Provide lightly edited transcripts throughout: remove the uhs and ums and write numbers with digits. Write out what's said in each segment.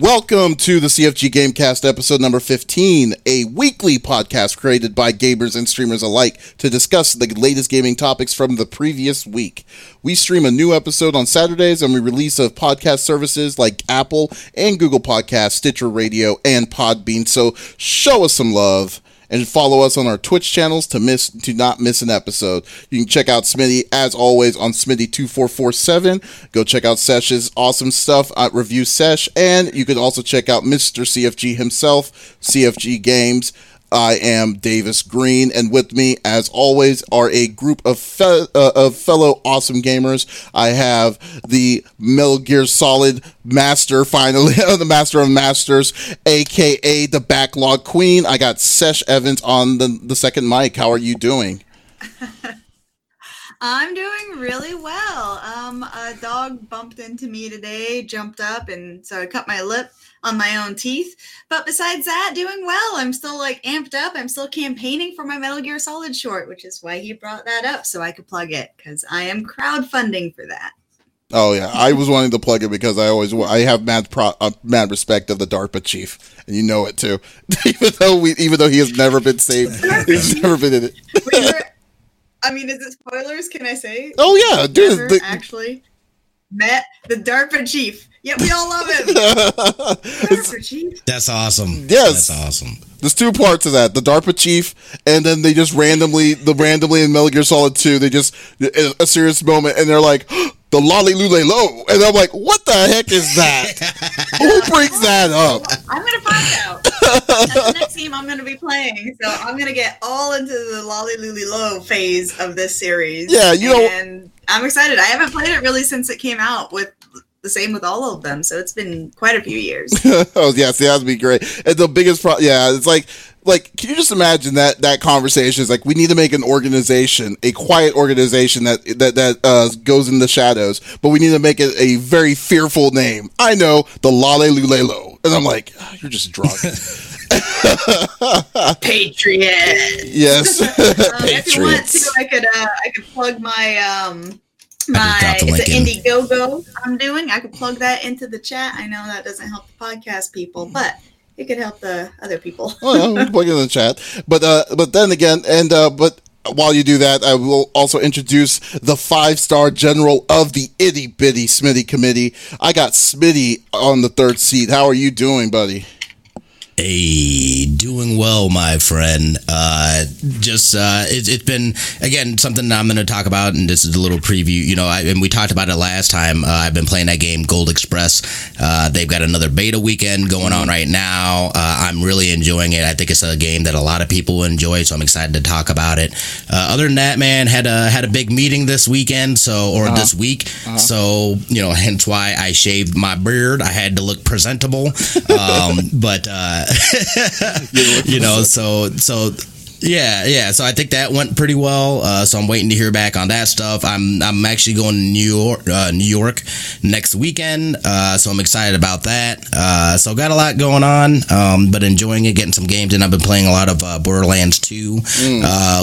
Welcome to the CFG Gamecast, episode number 15, a weekly podcast created by gamers and streamers alike to discuss the latest gaming topics from the previous week. We stream a new episode on Saturdays, and we release of podcast services like Apple and Google Podcasts, Stitcher Radio, and Podbean, so show us some love. And follow us on our Twitch channels to not miss an episode. You can check out Smitty, as always, on Smitty2447. Go check out Sesh's awesome stuff at Review Sesh. And you can also check out Mr. CFG himself, CFG Games. I am Davis Green, and with me, as always, are a group of fellow awesome gamers. I have the Metal Gear Solid master, finally, the master of masters, a.k.a. the Backlog Queen. I got Sesh Evans on the second mic. How are you doing? I'm doing really well. A dog bumped into me today, jumped up, and so I cut my lip on my own teeth. But besides that, doing well. I'm still amped up. I'm still campaigning for my Metal Gear Solid short, which is why he brought that up so I could plug it, because I am crowdfunding for that. Oh yeah, I was wanting to plug it because I have mad respect of the DARPA chief, and you know it too. even though he has never been saved, he's never been in it. Is it spoilers? Can I say? Oh yeah, dude. Actually met the DARPA chief. Yeah, we all love him. DARPA chief. That's awesome. Yes, that's awesome. There's two parts of that: the DARPA chief, and then they just randomly in Metal Gear Solid 2, they just a serious moment, and they're like, oh, the La-Li-Lu-Le-Lo, and I'm like, what the heck is that? Who brings that up? I'm gonna find out. That's the next game I'm gonna be playing, so I'm gonna get all into the La-Li-Lu-Le-Lo phase of this series. Yeah, and I'm excited. I haven't played it really since it came out with. The same with all of them, so it's been quite a few years. Oh yeah, see, that'd be great. And the biggest problem, yeah, it's like, can you just imagine that conversation is like, we need to make an organization, a quiet organization that goes in the shadows, but we need to make it a very fearful name. I know, the La-Li-Lu-Le-Lo, and I'm like, oh, you're just drunk. Patriot. Yes. If you want to, I could plug my Indiegogo I'm doing. I could plug that into the chat. I know that doesn't help the podcast people, but it could help the other people. Oh, yeah, plug it in the chat. But then again, but while you do that, I will also introduce the 5-star general of the itty bitty Smitty committee. I got Smitty on the third seat. How are you doing, buddy? Hey, doing well, my friend. It's been, again, something I'm going to talk about, and this is a little preview. And we talked about it last time. I've been playing that game, Gold Express. They've got another beta weekend going on right now. I'm really enjoying it. I think it's a game that a lot of people enjoy, so I'm excited to talk about it. Other than that, man, had a big meeting this weekend, this week. Uh-huh. So, hence why I shaved my beard. I had to look presentable, but. Yeah. So I think that went pretty well. So I'm waiting to hear back on that stuff. I'm actually going to New York next weekend. So I'm excited about that. So got a lot going on, but enjoying it, getting some games in. I've been playing a lot of Borderlands 2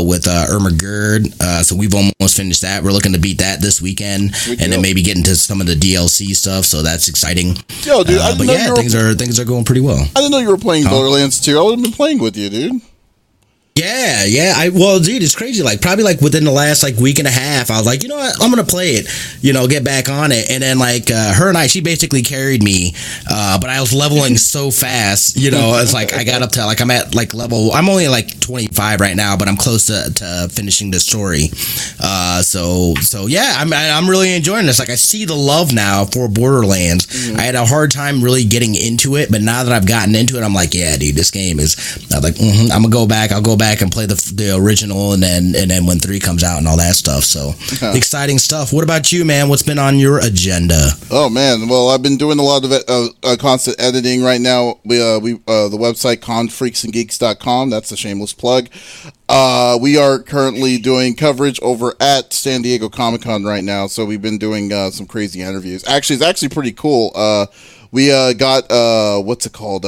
with Irma Gerd. So we've almost finished that. We're looking to beat that this weekend, and then maybe get into some of the DLC stuff. So that's exciting. Yo, dude, things are going pretty well. I didn't know you were playing Borderlands 2. I would have been playing with you, dude. Yeah. Dude, it's crazy. Probably within the last week and a half, I was like, you know what? I'm going to play it, get back on it. And then her and I, she basically carried me, but I was leveling so fast, it's I got up to I'm at level, I'm only 25 right now, but I'm close to finishing the story. So yeah, I'm really enjoying this. I see the love now for Borderlands. Mm-hmm. I had a hard time really getting into it, but now that I've gotten into it, I'm like, yeah, dude, this game is, I was like, I'm going to go back. I'll go back and play the original, and then when 3 comes out and all that stuff. So exciting stuff. What about you, man? What's been on your agenda? Oh man, well, I've been doing a lot of constant editing right now. We the website confreaksandgeeks.com. That's a shameless plug. We are currently doing coverage over at San Diego Comic-Con right now, so we've been doing some crazy interviews. Actually, it's actually pretty cool. We got what's it called?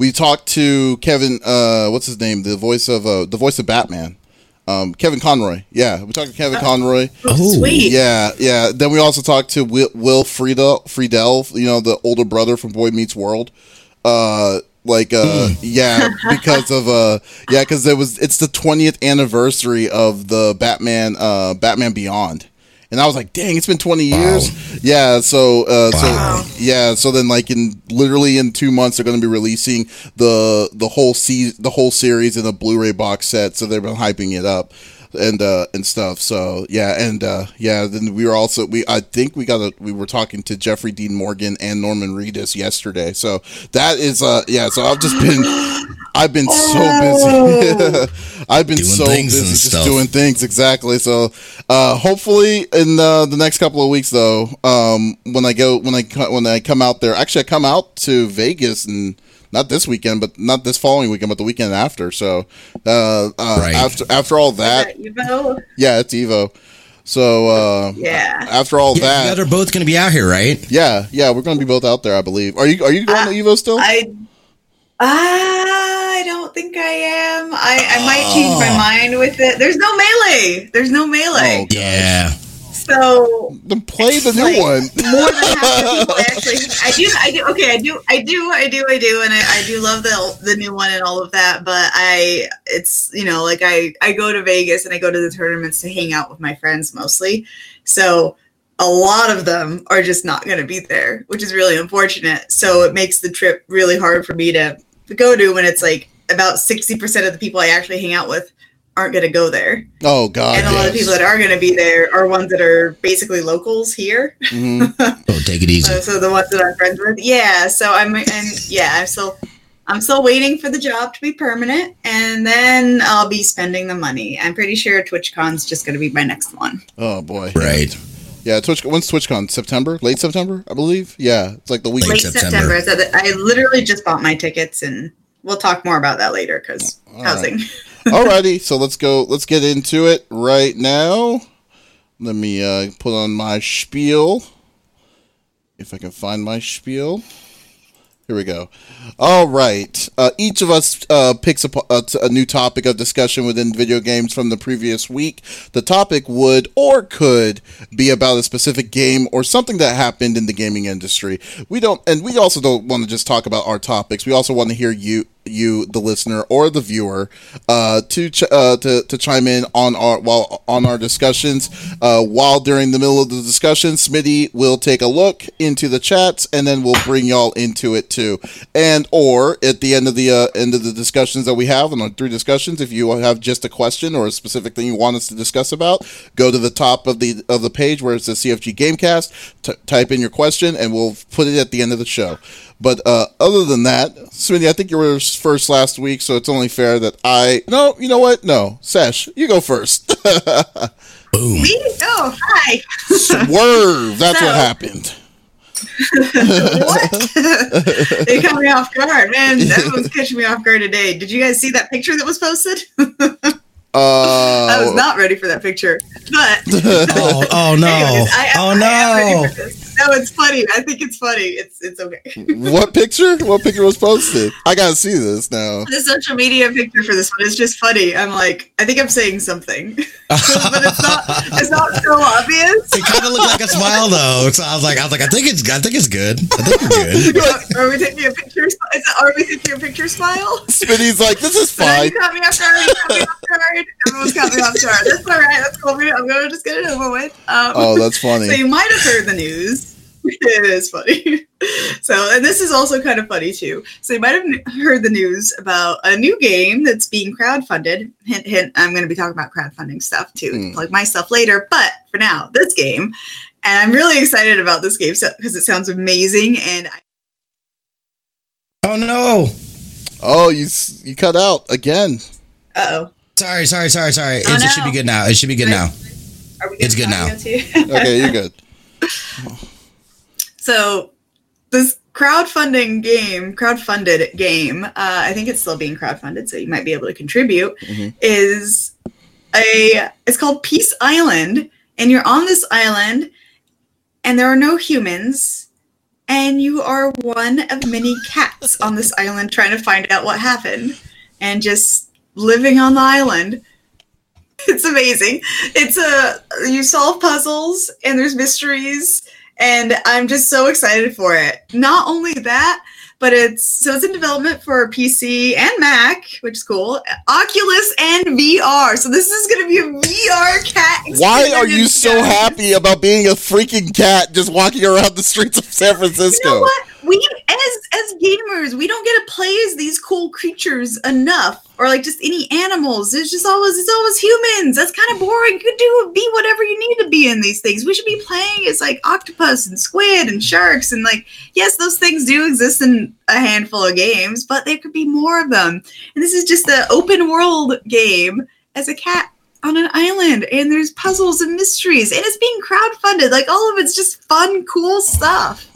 We talked to Kevin, the voice of Batman. Kevin Conroy. Yeah, we talked to Kevin Conroy. Oh, sweet. Yeah, yeah. Then we also talked to Will Friedle, you know, the older brother from Boy Meets World. Yeah, because of yeah, because it's the 20th anniversary of the Batman Beyond. And I was like, dang, it's been 20 years. Wow. Yeah. So then like in 2 months, they're going to be releasing the whole series in a Blu-ray box set. So they've been hyping it up and stuff. So yeah. And then we were also, we were talking to Jeffrey Dean Morgan and Norman Reedus yesterday. So that is, so I've been so busy. I've been so busy just doing things. Exactly. So hopefully in the next couple of weeks, though, when I come out there, actually I come out to Vegas, and not this following weekend, but the weekend after. So right. after all that, is that EVO? Yeah, it's EVO. So after all that, you guys are both going to be out here, right? Yeah, yeah, we're going to be both out there, I believe. Are you going to EVO still? I don't think I am. I might change my mind with it. There's no melee. Oh, yeah. So then play the new one. More than half the people actually. I do. And I do love the new one and all of that. But I go to Vegas and I go to the tournaments to hang out with my friends mostly. So a lot of them are just not going to be there, which is really unfortunate. So it makes the trip really hard for me to go to when it's like about 60% of the people I actually hang out with aren't going to go there. Oh God. And a lot of people that are going to be there are ones that are basically locals here. Mm-hmm. Oh, take it easy. So the ones that I'm friends with. Yeah. So I'm still waiting for the job to be permanent, and then I'll be spending the money. I'm pretty sure TwitchCon's just going to be my next one. Oh boy. Right. Yeah, when's TwitchCon? September? Late September, I believe? Yeah, it's like the week. Late September. So I literally just bought my tickets, and we'll talk more about that later, because housing. Alrighty, so let's go. Let's get into it right now. Let me put on my spiel. If I can find my spiel. Here we go. All right. Each of us picks a new topic of discussion within video games from the previous week. The topic would or could be about a specific game or something that happened in the gaming industry. We also don't want to just talk about our topics. We also want to hear you, the listener or the viewer, to chime in on our discussions. While during the middle of the discussion, Smitty will take a look into the chats, and then we'll bring y'all into it too. And or at the end of the discussions that we have, and on three discussions, if you have just a question or a specific thing you want us to discuss about, go to the top of the page where it says CFG Gamecast. Type in your question, and we'll put it at the end of the show. But other than that, Smitty, I think you were first last week, so it's only fair that you know what? No. Sesh, you go first. Boom. Me? Oh, hi. Swerve. That's what happened. What? They caught me off guard. Man, everyone's catching me off guard today. Did you guys see that picture that was posted? I was not ready for that picture, but oh no! Anyways, I am ready for this. No, it's funny. I think it's funny. It's okay. What picture? What picture was posted? I gotta see this now. The social media picture for this one is just funny. I'm like, I think I'm saying something, but it's not so obvious. It kind of looked like a smile though. So I was like, I think it's good. I think it's good. Are we taking a picture? Are we taking a picture smile? Smitty's like, this is fine. You caught me off guard. Everyone's caught me off guard. That's all right. That's cool. I'm gonna just get it over with. That's funny. So you might have heard the news. It is funny. So, and this is also kind of funny too. So you might have heard the news about a new game that's being crowdfunded. Hint, hint. I'm going to be talking about crowdfunding stuff too, like my stuff later. But for now, this game, and I'm really excited about this game because it sounds amazing. And oh no! Oh, you cut out again. Uh oh. Sorry. Oh, it should be good now. It should be good now. Are we good? It's good now. Okay, you're good. Oh. So this crowdfunded game, I think it's still being crowdfunded, so you might be able to contribute, is it's called Peace Island, and you're on this island, and there are no humans, and you are one of many cats on this island trying to find out what happened, and just living on the island. It's amazing. You solve puzzles and there's mysteries, and I'm just so excited for it. Not only that, but it's in development for PC and Mac, which is cool. Oculus and VR. So this is going to be a VR cat experience. Why are you so happy about being a freaking cat just walking around the streets of San Francisco? You know what? We as gamers, we don't get to play as these cool creatures enough, or like just any animals. It's always humans. That's kind of boring. You could be whatever you need to be in these things. We should be playing as like octopus and squid and sharks, and like, yes, those things do exist in a handful of games, but there could be more of them. And this is just an open world game as a cat on an island, and there's puzzles and mysteries, and it's being crowdfunded. Like, all of it's just fun, cool stuff.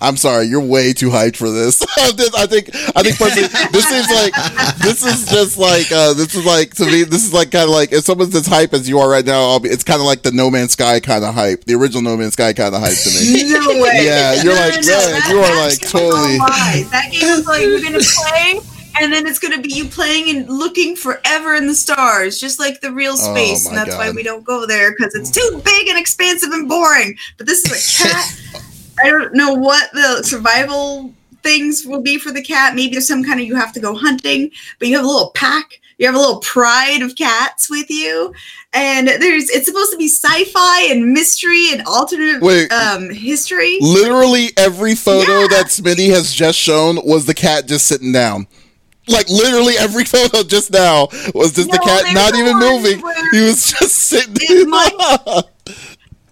I'm sorry, you're way too hyped for this. I think personally, this is like if someone's as hype as you are right now, it's kind of like the No Man's Sky kind of hype, the original No Man's Sky kind of hype to me. No way. Yeah, you're totally. That game is like, we're gonna play, and then it's gonna be you playing and looking forever in the stars, just like the real space. Oh, and that's why we don't go there, because it's too big and expansive and boring. But this is a cat. I don't know what the survival things will be for the cat. Maybe there's some kind of, you have to go hunting, but you have a little pack. You have a little pride of cats with you. And it's supposed to be sci-fi and mystery and alternate history. Literally every photo that Smitty has just shown was the cat just sitting down. Like, literally every photo just now was just the cat not even moving. He was just sitting there.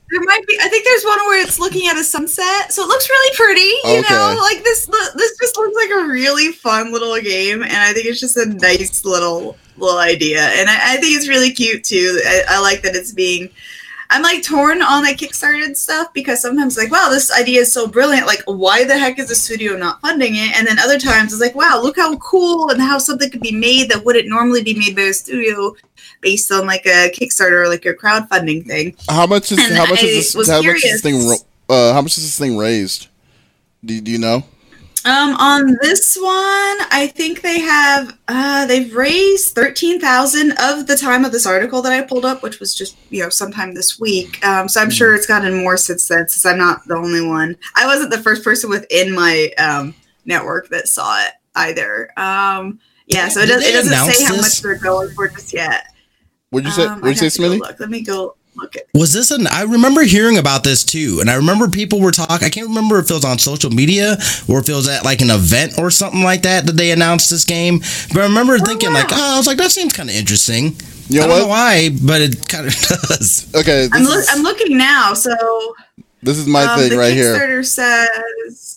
There might be. I think there's one where it's looking at a sunset, so it looks really pretty. You know, like this just looks like a really fun little game, and I think it's just a nice little idea, and I think it's really cute too. I like that it's being. I'm like torn on the Kickstarter stuff, because sometimes like, wow, this idea is so brilliant. Like, why the heck is the studio not funding it? And then other times it's like, wow, look how cool and how something could be made that wouldn't normally be made by a studio based on like a Kickstarter or like a crowdfunding thing. How much is this thing raised? Do you know? On this one, I think they have they've raised $13,000 of the time of this article that I pulled up, which was just sometime this week. So I'm sure it's gotten more since then, since I'm not the only one. I wasn't the first person within my network that saw it either. So it doesn't say how much they're going for just yet. What'd you say? What'd you say, Smitty? Let me go. Okay. Was this I remember hearing about this too, and I remember people were talking. I can't remember if it was on social media or if it was at like an event or something like that they announced this game. But I remember thinking I was like, that seems kind of interesting. I don't know why, but it kind of does. Okay, I'm looking now. So this is my thing right here. The Kickstarter says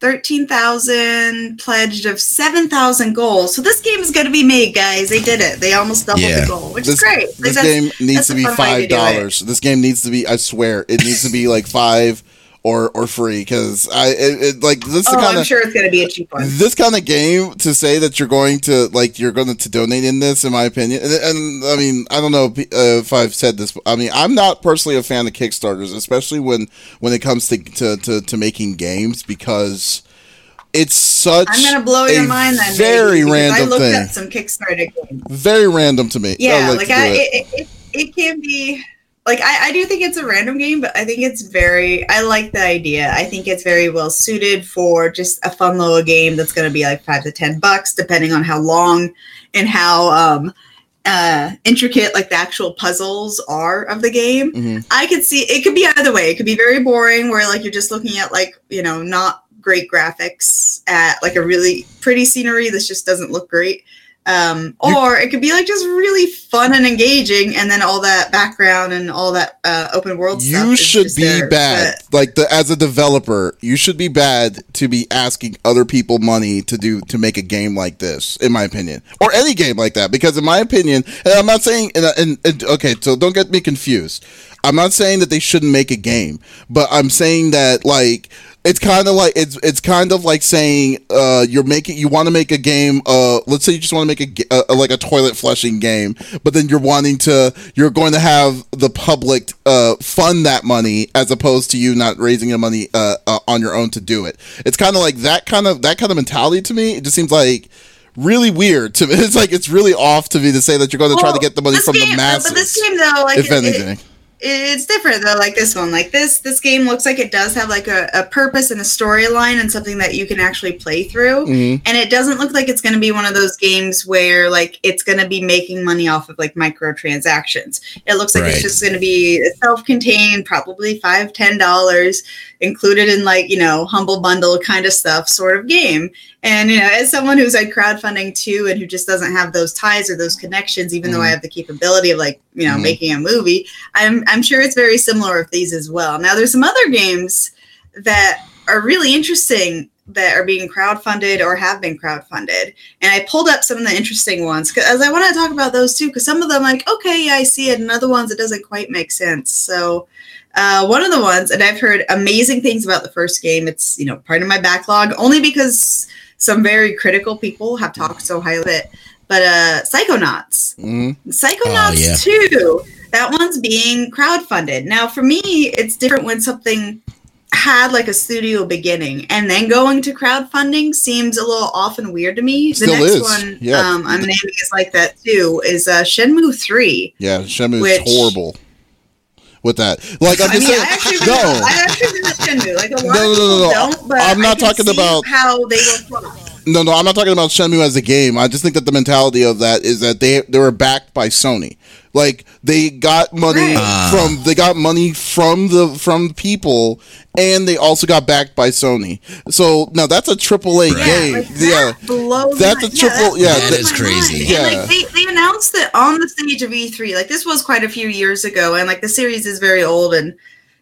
13,000 pledged of 7,000 goals. So this game is going to be made, guys. They did it. They almost doubled the goal, which is great. This game needs to be $5. This game needs to be, I swear, it needs to be like $5 or free, because I'm sure it's going to be a cheap one. This kind of game, to say that you're going to donate in this, in my opinion, and I mean, I don't know if I've said this, but I mean, I'm not personally a fan of Kickstarters, especially when it comes to making games, because it's such. I'm gonna blow your mind. That very random. I looked at some Kickstarter games. Very random to me. Yeah, it can be. Like, I do think it's a random game, but I think it's I like the idea. I think it's very well suited for just a fun little game that's going to be like $5 to $10, depending on how long and how intricate like the actual puzzles are of the game. Mm-hmm. I could see it could be either way. It could be very boring, where like you're just looking at like, not great graphics at like a really pretty scenery that just doesn't look great. Or it could be like just really fun and engaging, and then all that background and all that open world stuff. You should be bad. As a developer, you should be bad to be asking other people money to make a game like this, in my opinion, or any game like that. Because in my opinion, and I'm not saying, okay, so don't get me confused. I'm not saying that they shouldn't make a game, but I'm saying that like. It's kind of like it's kind of like saying you want to make a game. Let's say you just want to make a toilet flushing game, but then you're going to have the public fund that money, as opposed to you not raising the money on your own to do it. It's kind of like that kind of mentality to me. It just seems like really weird to me. It's like, it's really off to me to say that you're going to try to get the money from the masses. But this game, though, like, if anything. It's different, though, like this one. Like, this game looks like it does have, like, a purpose and a storyline and something that you can actually play through. Mm-hmm. And it doesn't look like it's going to be one of those games where, like, it's going to be making money off of, like, microtransactions. It looks like it's just going to be self-contained, probably $5, $10, included in, like, you know, humble bundle kind of stuff sort of game. And, you know, as someone who's like crowdfunding too and who just doesn't have those ties or those connections, even though I have the capability of, like, you know, making a movie, I'm sure it's very similar with these as well. Now, there's some other games that are really interesting that are being crowdfunded or have been crowdfunded. And I pulled up some of the interesting ones because I want to talk about those too, because some of them, like, okay, yeah, I see it. And other ones, it doesn't quite make sense. So one of the ones, and I've heard amazing things about the first game. It's, you know, part of my backlog only because some very critical people have talked so highly of it. But Psychonauts. Mm-hmm. Psychonauts 2, that one's being crowdfunded. Now, for me, it's different when something had like a studio beginning and then going to crowdfunding seems a little off and weird to me. The next one I'm naming is like that too, is Shenmue 3. Yeah, Shenmue is horrible with that. Like, I'm just saying, I actually like Shenmue. Like, a lot of people don't, but I'm not talking about how they will fly. No, I'm not talking about Shenmue as a game. I just think that the mentality of that is that they were backed by Sony. Like, they got money from people, and they also got backed by Sony. So now that's a AAA game. Like, that is crazy. Yeah. And, like, they announced it on the stage of E3. Like, this was quite a few years ago, and like the series is very old and.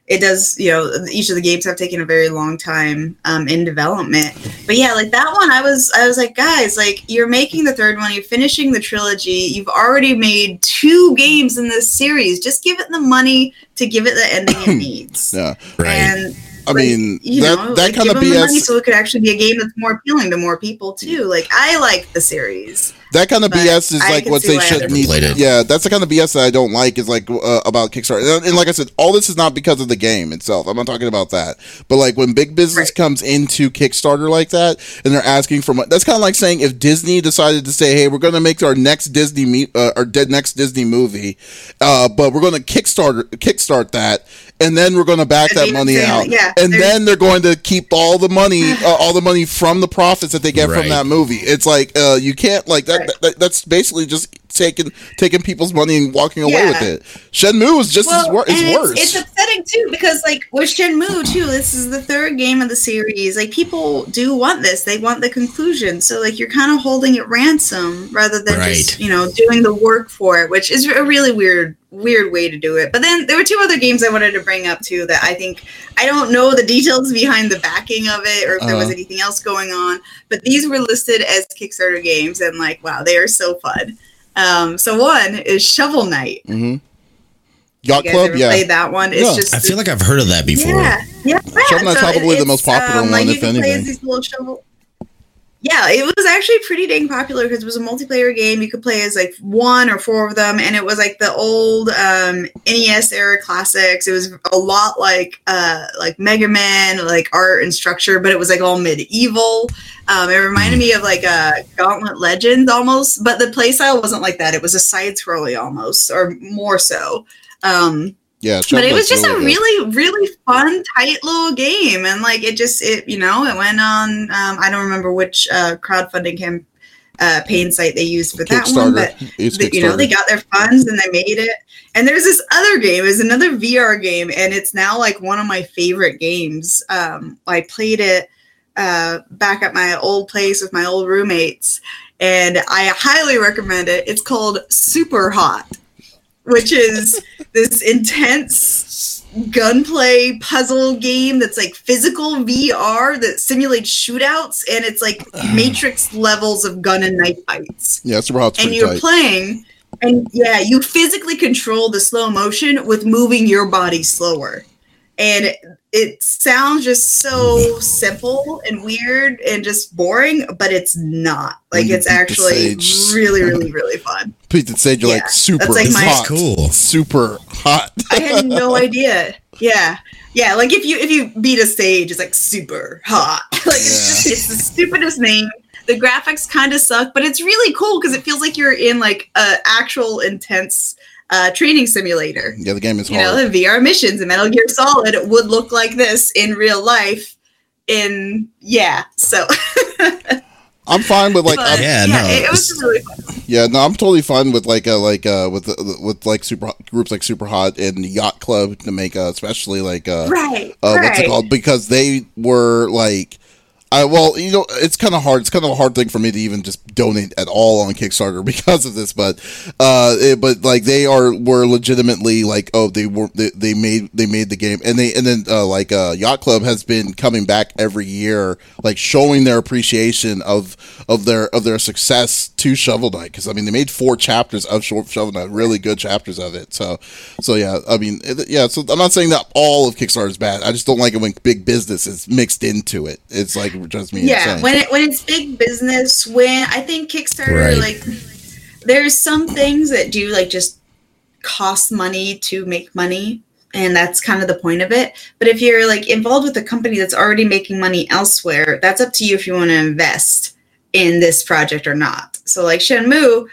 It does, you know, each of the games have taken a very long time in development. But yeah, like that one, I was like, guys, like, you're making the third one, you're finishing the trilogy, you've already made two games in this series. Just give it the money to give it the ending it needs. Yeah, right. And, kind of BS. So it could actually be a game that's more appealing to more people too. Like, I like the series. That kind of BS is like what they shouldn't need. Yeah, that's the kind of BS that I don't like. Is like about Kickstarter, and like I said, all this is not because of the game itself. I'm not talking about that. But like when big business comes into Kickstarter like that, and they're asking for money, that's kind of like saying if Disney decided to say, "Hey, we're going to make our next Disney movie, but we're going to kickstart that." And then we're going to back that money out. Yeah, and then they're going to keep all the money from the profits that they get from that movie. It's like, you can't, like, that. That's basically just taking people's money and walking away with it. Shenmue is just it's worse. It's upsetting, too, because, like, with Shenmue, too, this is the third game of the series. Like, people do want this. They want the conclusion. So, like, you're kind of holding it ransom rather than just, you know, doing the work for it, which is a really weird way to do it. But then there were two other games I wanted to bring up too that I think, I don't know the details behind the backing of it or if there was anything else going on, but these were listed as Kickstarter games and like, wow, they are so fun. So one is Shovel Knight. Mm-hmm. Yacht Club, played that one. It's just, I feel like I've heard of that before. Yeah. Shovel Knight's probably the most popular one, like, if anything. Yeah, it was actually pretty dang popular because it was a multiplayer game. You could play as like one or four of them, and it was like the old NES era classics. It was a lot like Mega Man, like art and structure, but it was like all medieval. It reminded me of like a Gauntlet Legends almost, but the playstyle wasn't like that. It was a side scrolly almost, or more so. But it was just a really fun, tight little game, and like it went on. I don't remember which crowdfunding campaign site they used for that one, but they got their funds and they made it. And there's this other game, is another VR game, and it's now like one of my favorite games. I played it back at my old place with my old roommates, and I highly recommend it. It's called Super Hot, which is this intense gunplay puzzle game that's like physical VR that simulates shootouts, and it's like Matrix levels of gun and knife fights. Yeah, it's about and you're tight. Playing, and yeah, you physically control the slow motion with moving your body slower. And it sounds just so simple and weird and just boring, but it's not. Like, it's actually really, really, really fun. Pete and Sage are like super hot. Cool. Super hot. I had no idea. Yeah. Yeah, like if you beat a stage, it's like super hot. Like it's the stupidest name. The graphics kind of suck, but it's really cool because it feels like you're in like an actual intense training simulator. Yeah, the game is hard. You know, the VR missions in Metal Gear Solid would look like this in real life. So I'm fine with like it was just really fun. Yeah, no, I'm totally fine with like groups like Super Hot and Yacht Club to make especially like what's it called, because they were like. Well, you know, it's kind of hard. It's kind of a hard thing for me to even just donate at all on Kickstarter because of this. But like they were legitimately like, they made the game, and then Yacht Club has been coming back every year, like showing their appreciation of their success to Shovel Knight, because I mean they made 4 chapters of Shovel Knight, really good chapters of it. So yeah, I mean yeah. So I'm not saying that all of Kickstarter is bad. I just don't like it when big business is mixed into it. It's like. Just me insane. when it's big business, when I think Kickstarter, like there's some things that do like just cost money to make money, and that's kind of the point of it. But if you're like involved with a company that's already making money elsewhere, that's up to you if you want to invest in this project or not. So like Shenmue,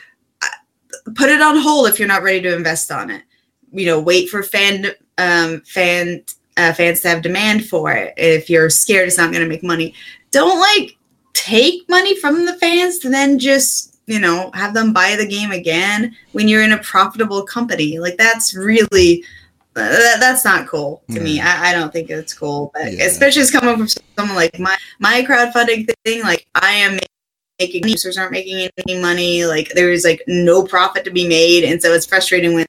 put it on hold if you're not ready to invest on it. You know, wait for fans to have demand for it. If you're scared it's not going to make money, don't like take money from the fans to then just, you know, have them buy the game again when you're in a profitable company. Like that's really, that's not cool to me. I don't think it's cool, but especially it's coming from someone like my crowdfunding thing. Like I am making users aren't making any money. Like there's like no profit to be made. And so it's frustrating when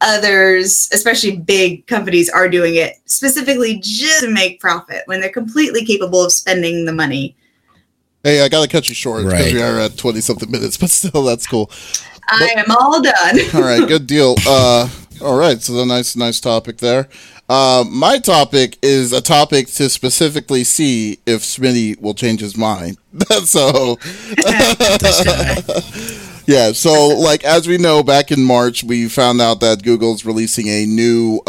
others, especially big companies, are doing it specifically just to make profit when they're completely capable of spending the money. Hey, I gotta cut you short because we are at 20-something minutes, but still, that's cool. I am all done. All right, good deal. All right, so the nice topic there. My topic is a topic to specifically see if Smitty will change his mind. So, yeah, so like as we know, back in March, we found out that Google's releasing a new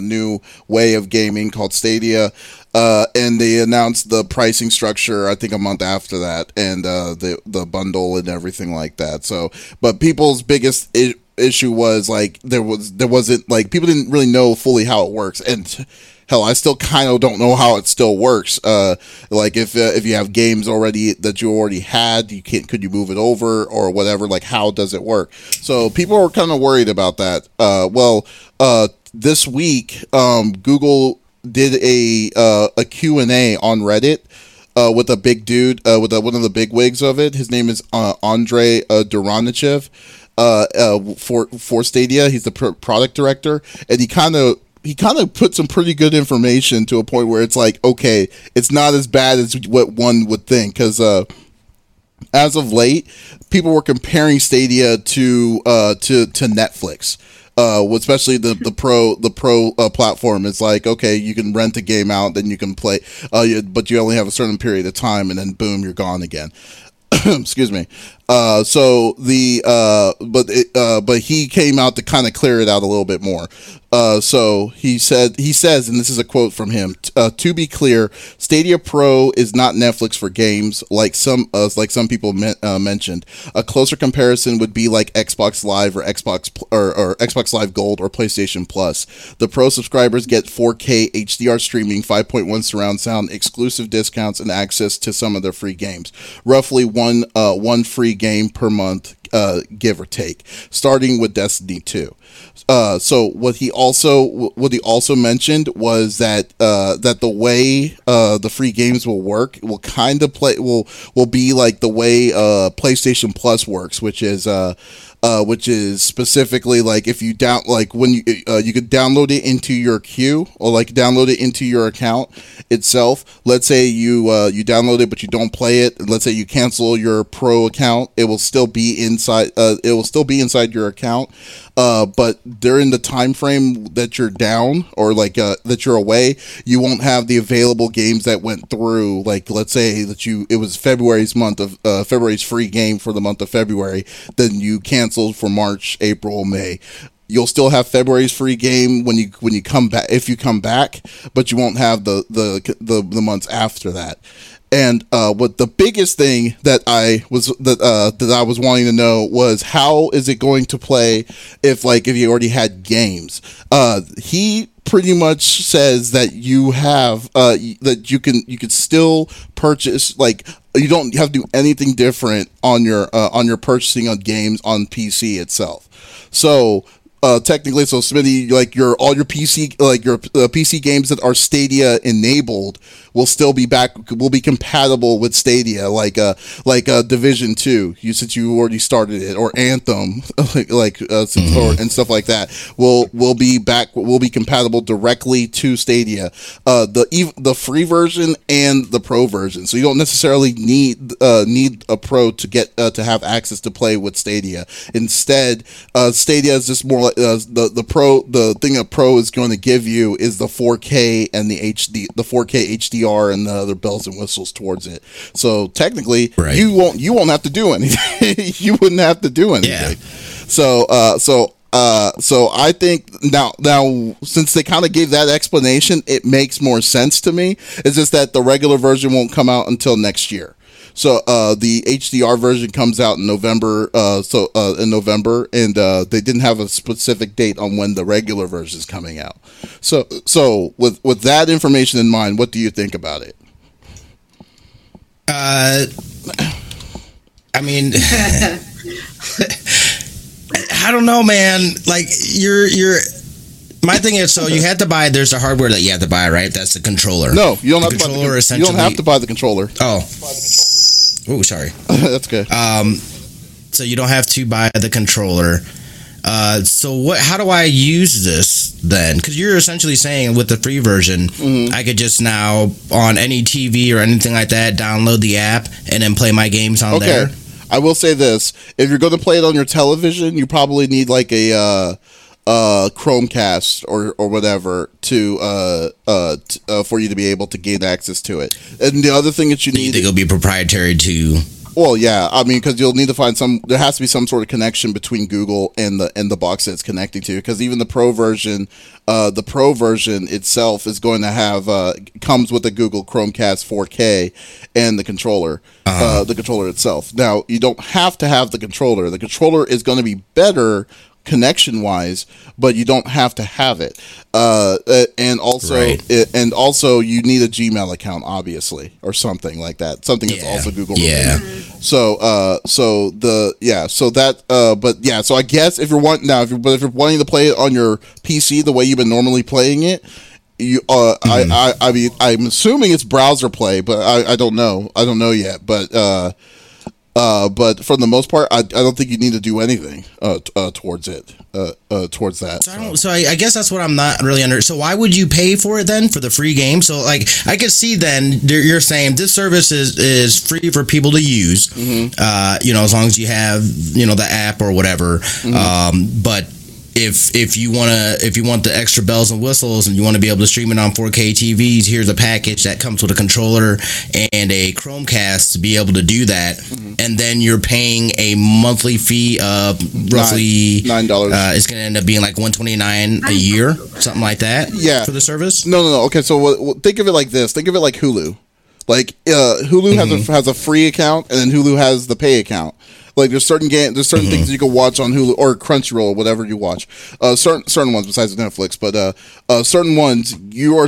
new way of gaming called Stadia. And they announced the pricing structure, I think, a month after that, and the bundle and everything like that. So, but people's biggest issue was like there wasn't like people didn't really know fully how it works, and hell, I still kind of don't know how it still works. Like if you have games already that you already had, you can't, could you move it over or whatever? Like how does it work? So people were kind of worried about that. This week Google did a Q&A on Reddit with a big dude with one of the big wigs of it. His name is Andre Duranichev. For Stadia, he's the product director, and he kind of put some pretty good information to a point where it's like, okay, it's not as bad as what one would think, because as of late, people were comparing Stadia to Netflix. Especially the pro platform. It's like, okay, you can rent a game out, then you can play, but you only have a certain period of time, and then boom, you're gone again. Excuse me. But he came out to kind of clear it out a little bit more. So he says, and this is a quote from him, to be clear, Stadia Pro is not Netflix for games, like some people mentioned. A closer comparison would be like Xbox Live or Xbox Live Gold or PlayStation Plus. The Pro subscribers get 4K HDR streaming, 5.1 surround sound, exclusive discounts, and access to some of their free games. Roughly one free game per month, give or take, starting with Destiny 2. So what he also mentioned was that the way the free games will work will kind of be like the way PlayStation Plus works, which is specifically like if you you could download it into your queue or like download it into your account itself. Let's say you download it but you don't play it. Let's say you cancel your pro account, it will still be inside. It will still be inside your account. But during the time frame that you're down or like that you're away, you won't have the available games that went through. Like let's say that it was February's free game for the month of February, then you canceled for March, April, May. You'll still have February's free game when you come back, but you won't have the months after that. And what the biggest thing that I was wanting to know was, how is it going to play if you already had games? He pretty much says that you have that you can still purchase, you don't have to do anything different on your purchasing of games on PC itself. So. Technically, so Smitty, all your PC, PC games that are Stadia enabled will be compatible with Stadia, like Division 2, since you already started it, or Anthem, and stuff like that, will be compatible directly to Stadia, the free version and the pro version. So you don't necessarily need a pro to get to have access to play with Stadia. Instead, Stadia is just more like. The thing a pro is going to give you is the 4K and the 4K HDR and the other bells and whistles towards it. So technically, right. you won't have to do anything. You wouldn't have to do anything. Yeah. So I think now since they kind of gave that explanation, it makes more sense to me. It's just that the regular version won't come out until next year. So the HDR version comes out in November. They didn't have a specific date on when the regular version is coming out. So with that information in mind, what do you think about it? I mean, I don't know, man. You're. My thing is, so you had to buy. There's a hardware that you have to buy, right? That's the controller. No, you don't have to buy the controller. You don't have to buy the controller. Oh. Oh, sorry. That's good. So you don't have to buy the controller. So what? How do I use this then? Because you're essentially saying with the free version, mm-hmm. I could just now on any TV or anything like that download the app and then play my games on there. I will say this: if you're going to play it on your television, you probably need a Chromecast or whatever for you to be able to gain access to it. And the other thing that you need, do you think it'll be proprietary to? Well, yeah, I mean, because you'll need to find there has to be some sort of connection between Google and the box that it's connecting to, because even the pro version itself is going to have comes with a Google Chromecast 4K and the controller, the controller itself. Now, you don't have to have the controller. The controller is going to be better connection wise, but you don't have to have it. And also you need a Gmail account, obviously, or something like that. Something that's also Google. Yeah. Related. So I guess if you're wanting to play it on your PC the way you've been normally playing it, I mean, I'm assuming it's browser play, but I don't know. I don't know yet, but for the most part, I don't think you need to do anything towards it, towards that. So I guess that's what I'm not really under. So why would you pay for it then, for the free game? So I could see then you're saying this service is free for people to use, mm-hmm. As long as you have, the app or whatever. Mm-hmm. But if you want the extra bells and whistles and you want to be able to stream it on 4K TVs, here's a package that comes with a controller and a Chromecast to be able to do that. Mm-hmm. And then you're paying a monthly fee of roughly $9. It's going to end up being like $129 a year, something like that. Yeah. For the service. No. Okay, so think of it like this. Think of it like Hulu. Hulu mm-hmm. has a free account, and then Hulu has the pay account. There's certain mm-hmm. things you can watch on Hulu or Crunchyroll, whatever you watch. Certain ones besides Netflix, but certain ones you're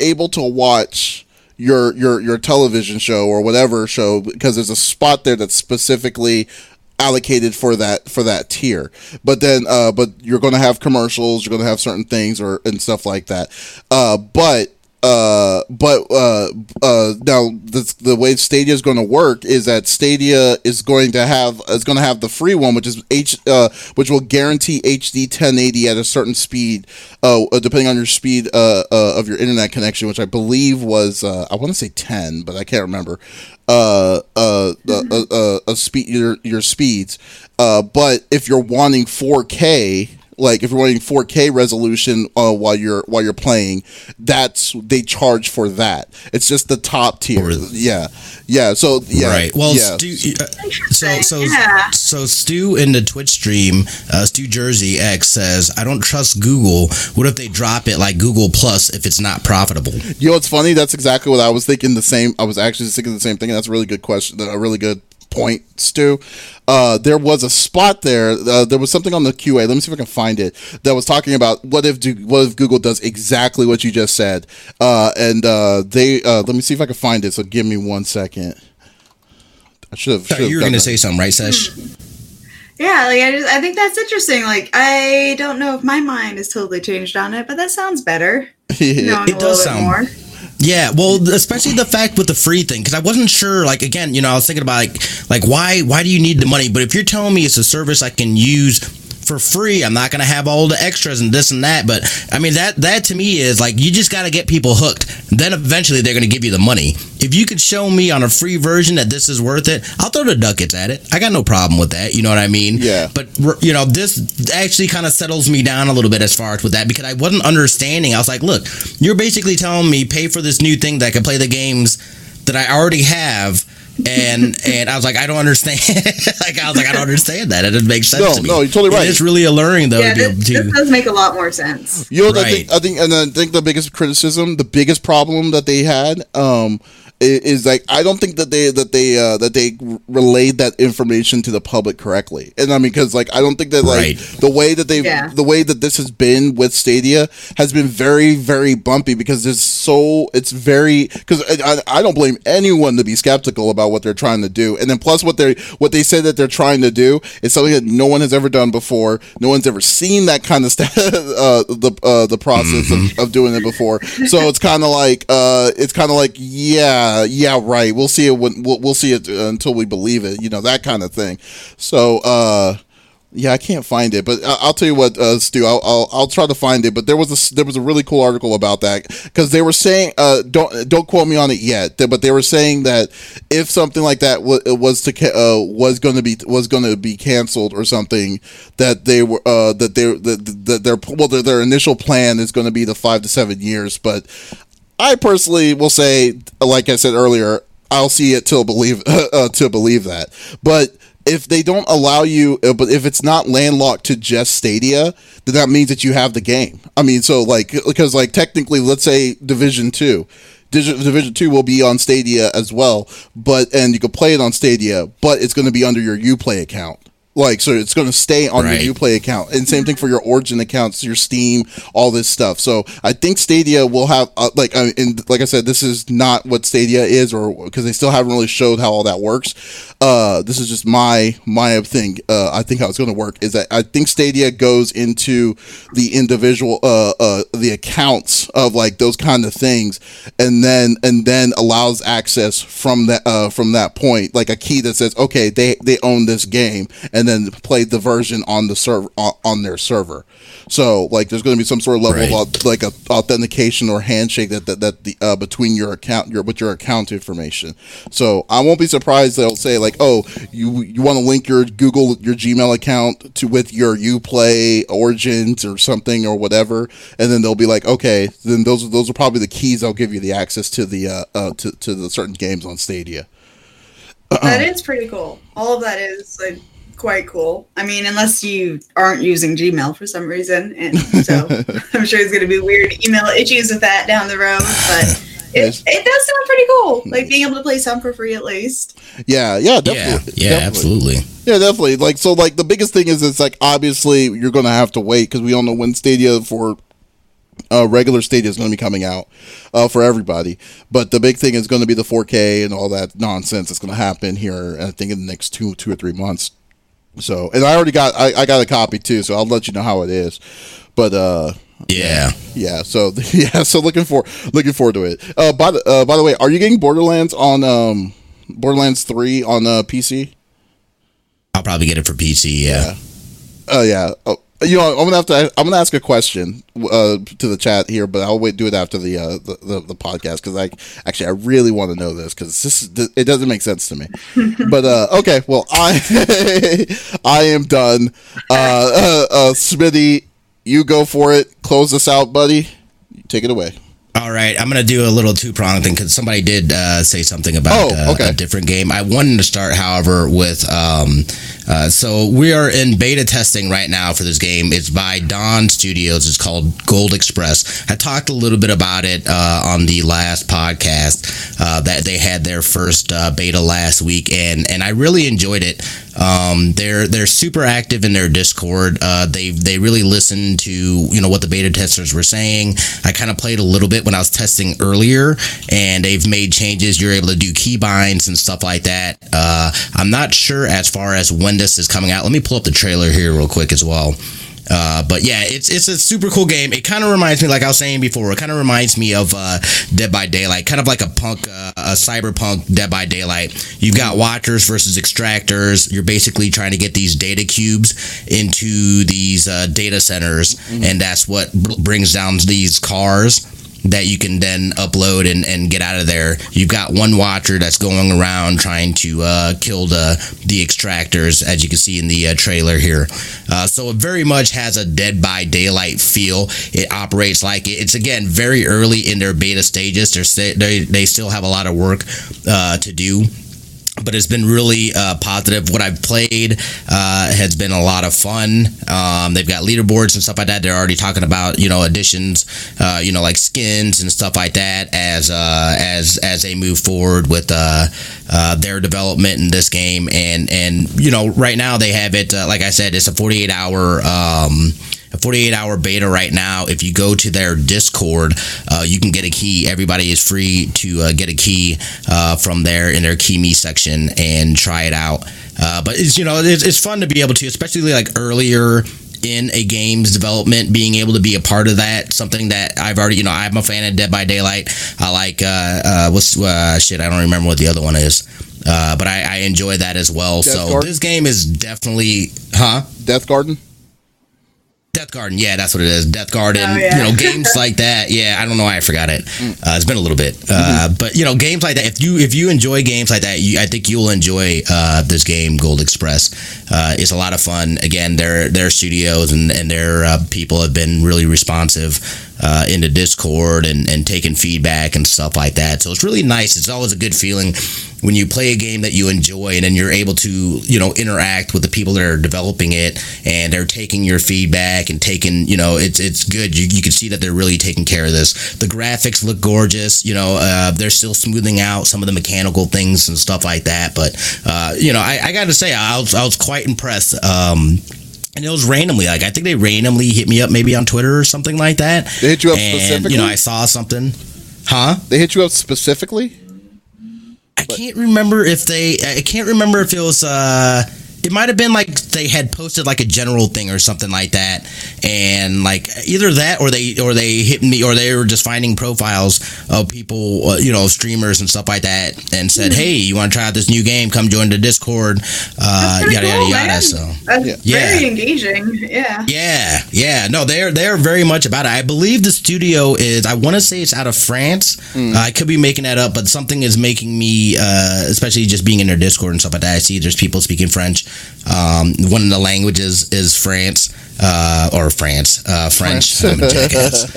able to watch your television show or whatever show, because there's a spot there that's specifically allocated for that tier. But then but you're going to have commercials, you're going to have certain things and stuff like that. But now the way Stadia is going to work is that Stadia is going to have the free one, which is which will guarantee HD 1080 at a certain speed, depending on your speed of your internet connection, which I believe was I want to say 10, but I can't remember. Speed your speeds. But if you're wanting 4K. like if you're running 4K resolution while you're playing, that's they charge for that. It's just the top tier. Right. Well, yeah. So Stu in the Twitch stream, Stu Jersey X says, "I don't trust Google. What if they drop it like Google Plus if it's not profitable?" You know, it's funny. That's exactly what I was thinking. I was actually thinking the same thing. And that's a really good question. A really good point, Stu. There was a spot there. There was something on the QA. Let me see if I can find it. That was talking about what if Google does exactly what you just said. Let me see if I can find it. So give me 1 second. I should have. Sorry, you were going to say something, right, Sesh? Yeah, I think that's interesting. Like, I don't know if my mind is totally changed on it, but that sounds better. Yeah, it does sound more. Yeah, well, especially the fact with the free thing, because I wasn't sure. Like, again, I was thinking about like why do you need the money? But if you're telling me it's a service I can use for free, I'm not going to have all the extras and this and that. But I mean, that to me is like, you just got to get people hooked. Then eventually they're going to give you the money. If you could show me on a free version that this is worth it, I'll throw the ducats at it. I got no problem with that. You know what I mean? Yeah. But, this actually kind of settles me down a little bit as far as with that, because I wasn't understanding. I was like, look, you're basically telling me pay for this new thing that I can play the games that I already have. And I was like, I don't understand. I don't understand that. It didn't make sense to me. No, you're totally right. It's really alluring, though. Yeah, this does make a lot more sense. Right. I think the biggest criticism, the biggest problem that they had, is like, I don't think that they relayed that information to the public correctly. And I mean, because I don't think that the way that the way that this has been with Stadia has been very, very bumpy, because because I don't blame anyone to be skeptical about what they're trying to do. And then plus what they say that they're trying to do is something that no one has ever done before. No one's ever seen that kind of the process of doing it before. So it's kind of like yeah, right. We'll see it. We'll see it until we believe it. That kind of thing. So, I can't find it, but I'll tell you what, Stu. I'll try to find it. But there was a really cool article about that, because they were saying, don't quote me on it yet, but they were saying that if something like that was going to be canceled or something, that they were their initial plan is going to be the 5 to 7 years, but. I personally will say, like I said earlier, I'll see it till believe that. But if they don't allow you, but if it's not landlocked to just Stadia, then that means that you have the game. I mean, so because technically, let's say Division 2 will be on Stadia as well, and you can play it on Stadia, but it's going to be under your UPlay account. So it's going to stay on your UPlay account, and same thing for your Origin accounts, your Steam, all this stuff. So I think Stadia will have like I said, this is not what Stadia is, or because they still haven't really showed how all that works. This is just my thing. I think how it's going to work is that I think Stadia goes into the individual the accounts of those kind of things, and then allows access from that point, like a key that says, okay, they own this game, and then play the version on the server on their server. So there's going to be some sort of level of authentication or handshake that between your account with your account information. So I won't be surprised they'll say you want to link your Gmail account with your UPlay Origins or something or whatever, and then they'll be like, okay, then those are probably the keys I'll give you the access to the to the certain games on Stadia. That is pretty cool. All of that is quite cool. I mean, unless you aren't using Gmail for some reason, and so I'm sure it's going to be weird email issues with that down the road, but it does sound pretty cool, being able to play some for free at least. Yeah, definitely. Yeah, absolutely. Yeah, definitely. The biggest thing is it's obviously you're going to have to wait, because we all know when Stadia for regular Stadia is going to be coming out for everybody, but the big thing is going to be the 4K and all that nonsense that's going to happen here, I think, in the next two or three months. So, and I already got a copy too, so I'll let you know how it is. But so looking forward to it. By the way, are you getting Borderlands on Borderlands 3 on PC? I'll probably get it for PC. Yeah. Oh yeah. Oh. I'm gonna ask a question to the chat here, but I'll do it after the podcast, because I really want to know this, because it doesn't make sense to me. But okay, well I am done. Smitty you go for it. Close us out, buddy. Take it away. All right, I'm going to do a little two-pronged thing because somebody did say something about a different game. I wanted to start, however, with... so we are in beta testing right now for this game. It's by Dawn Studios. It's called Gold Express. I talked a little bit about it on the last podcast that they had their first beta last week, and I really enjoyed it. They're super active in their Discord. They really listen to, you know, what the beta testers were saying. I kind of played a little bit when I was testing earlier, and they've made changes. You're able to do key binds and stuff like that. I'm not sure as far as when this is coming out. Let me pull up the trailer here real quick as well. But yeah, it's a super cool game. It kind of reminds me, like I was saying before, it kind of reminds me of Dead by Daylight, kind of like a punk, a cyberpunk Dead by Daylight. You've got Watchers versus Extractors. You're basically trying to get these data cubes into these data centers, and that's what brings down these cars that you can then upload and get out of there. You've got one Watcher that's going around trying to kill the Extractors, as you can see in the trailer here. So it very much has a Dead by Daylight feel. It operates like it. It's, again, very early in their beta stages. They still have a lot of work to do. But it's been really positive. What I've played has been a lot of fun. They've got leaderboards and stuff like that. They're already talking about, you know, additions, you know, like skins and stuff like that as they move forward with their development in this game. And you know, right now they have it. Like I said, it's a 48-hour. A 48-hour beta right now. If you go to their Discord, you can get a key. Everybody is free to get a key from there in their Key Me section and try it out. But it's, you know, it's fun to be able to, especially like earlier in a game's development, being able to be a part of that. Something that I've already, you know, I'm a fan of Dead by Daylight. I like I don't remember what the other one is. But I enjoy that as well. Death so Garden? This game is definitely, Death Garden. Death Garden, yeah, that's what it is. Death Garden, you know, games like that. Yeah, I don't know why I forgot it. It's been a little bit, but you know, games like that. If you enjoy games like that, I think you'll enjoy this game, Gold Express. It's a lot of fun. Again, their studios and their people have been really responsive in the Discord and taking feedback and stuff like that. So it's really nice. It's always a good feeling when you play a game that you enjoy and then you're able to, you know, interact with the people that are developing it and they're taking your feedback and taking, you know, it's good. You can see that they're really taking care of this. The graphics look gorgeous. You know, they're still smoothing out some of the mechanical things and stuff like that. But, you know, I got to say, I was quite impressed. And it was randomly, like, I think they randomly hit me up maybe on Twitter or something like that. They hit you up specifically? You know, I saw something. They hit you up specifically? I can't remember if it was... It might have been like they had posted like a general thing or something like that, and like either that or they hit me, or they were just finding profiles of people, you know, streamers and stuff like that, and said, "Hey, you want to try out this new game? Come join the Discord." Yada yada yada. So that's very engaging. Yeah. No, they're very much about it. I believe the studio is. I want to say it's out of France. I could be making that up, but something is making me, especially just being in their Discord and stuff like that. I see there's people speaking French. One of the languages is French. I'm a jackass.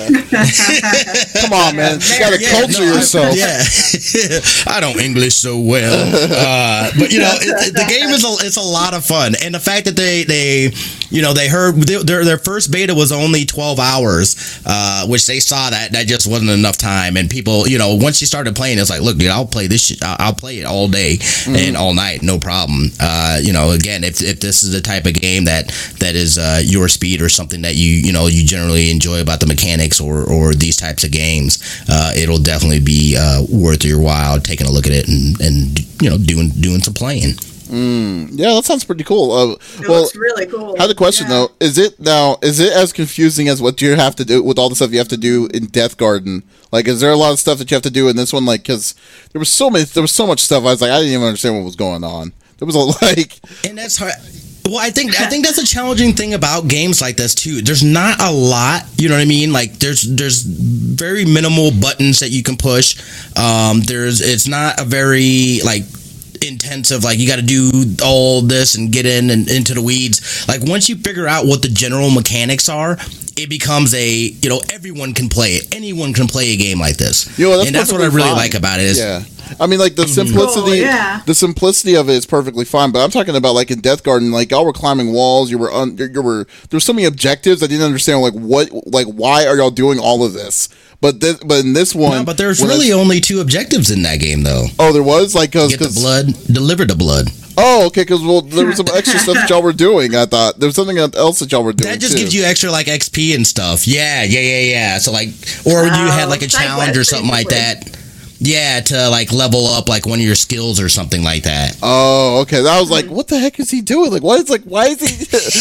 Come on, man. You got to culture yourself. I don't English so well. But, you know, the game is it's a lot of fun. And the fact that they heard their first beta was only 12 hours, which they saw that just wasn't enough time. And people, you know, once you started playing, it's like, look, dude, I'll play this shit. I'll play it all day and all night. No problem. You know, again, if this is the type of game that is your speed or something that you generally enjoy about the mechanics or these types of games, it'll definitely be worth your while taking a look at it and you know, doing some playing. Yeah, that sounds pretty cool. It's really cool. I had a question though. Is it as confusing as what you have to do with all the stuff you have to do in Death Garden? Like, is there a lot of stuff that you have to do in this one? Like, because there was so much stuff. I was like, I didn't even understand what was going on. It was all like, and that's hard. Well, I think that's a challenging thing about games like this too. There's not a lot, you know what I mean? Like there's very minimal buttons that you can push. It's not a very like intensive, like you got to do all this and get into the weeds. Like once you figure out what the general mechanics are, it becomes a, you know, everyone can play it. Anyone can play a game like this. You know, that's and that's what I really fine. Like about it. Is, yeah. I mean, like, the simplicity the simplicity of it is perfectly fine, but I'm talking about, like, in Death Garden, like, y'all were climbing walls, you were there's so many objectives I didn't understand, like, what, like, why are y'all doing all of this? But in this one... No, but there's really only two objectives in that game, though. Oh, there was? Like, get the blood, deliver the blood. Oh, okay, because there was some extra stuff that y'all were doing, I thought. There was something else that y'all were doing, That just gives you extra, like, XP and stuff. Yeah. So, like, or you had, like, a challenge or something like that. Yeah, to, like, level up, like, one of your skills or something like that. Oh, okay. I was like, what the heck is he doing? Like, why is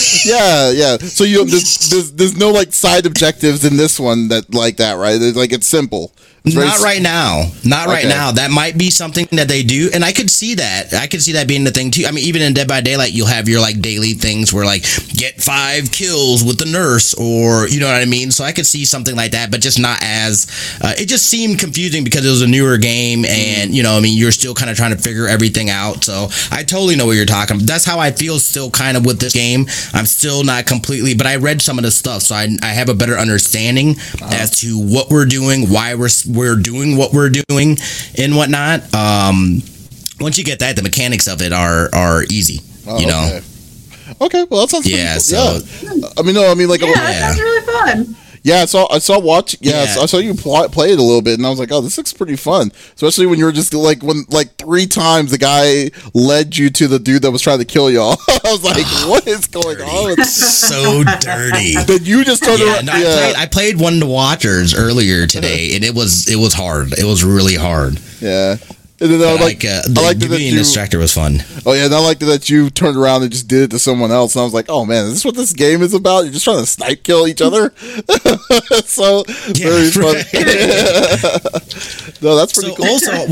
he... yeah. So, there's no, like, side objectives in this one that, right? There's, like, it's simple. Not right now. That might be something that they do, and I could see that. I could see that being the thing, too. I mean, even in Dead by Daylight, you'll have your, like, daily things where, like, get 5 kills with the nurse, or, you know what I mean? So I could see something like that, but just not as... it just seemed confusing because it was a newer game, and, you know, I mean, you're still kind of trying to figure everything out, so I totally know what you're talking about. That's how I feel still kind of with this game. I'm still not completely... But I read some of the stuff, so I have a better understanding as to what we're doing, why we're doing what we're doing and whatnot. Once you get that, the mechanics of it are easy. Okay, well, that sounds pretty cool. Yeah. That sounds really fun. Yeah, I saw you play it a little bit, and I was like, oh, this looks pretty fun. Especially when you were just, like, 3 times the guy led you to the dude that was trying to kill y'all. I was like, what is going on? It's so dirty. Then you just turned around. No, yeah. I played One to Watchers earlier today, and it was hard. It was really hard. Yeah. And then being a distractor was fun. Oh, yeah, and I liked that you turned around and just did it to someone else. And I was like, oh, man, is this what this game is about? You're just trying to snipe kill each other? So, very fun. No, that's pretty cool. Also,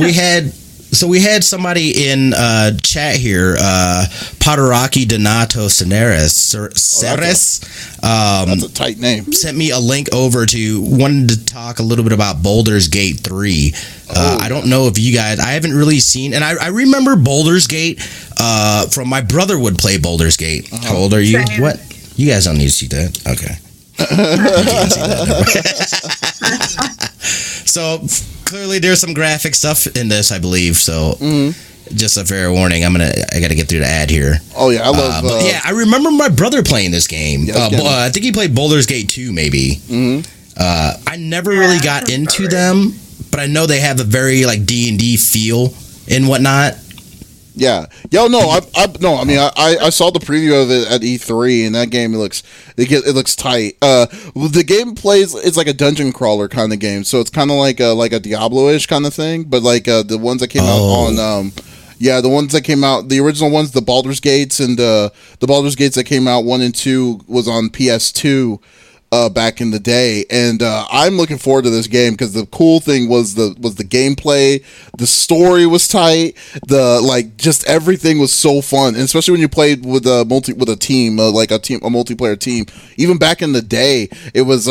we had somebody in chat here, Padaraki Donato Ceres. That's a tight name. Sent me a link over to wanted to talk a little bit about Baldur's Gate 3. I don't know if you guys... I haven't really seen... And I remember Baldur's Gate from... My brother would play Baldur's Gate. How old are you? Same. What? You guys don't need to see that. Okay. So... Clearly, there's some graphic stuff in this, I believe. So, just a fair warning. I got to get through the ad here. Oh yeah, I love. I remember my brother playing this game. Yeah, I think he played Baldur's Gate 2, maybe. Mm-hmm. I never really got into them, but I know they have a very like D&D feel and whatnot. Yeah. I saw the preview of it at E3, and that game it looks tight. The game plays, it's like a dungeon crawler kind of game, so it's kind of like a Diablo-ish kind of thing. But like the ones that came out on, the original ones, the Baldur's Gates and the Baldur's Gates that came out 1 and 2 was on PS2. Back in the day, and I'm looking forward to this game because the cool thing was the gameplay, the story was tight, the like just everything was so fun, and especially when you played with a multiplayer team. Even back in the day, it was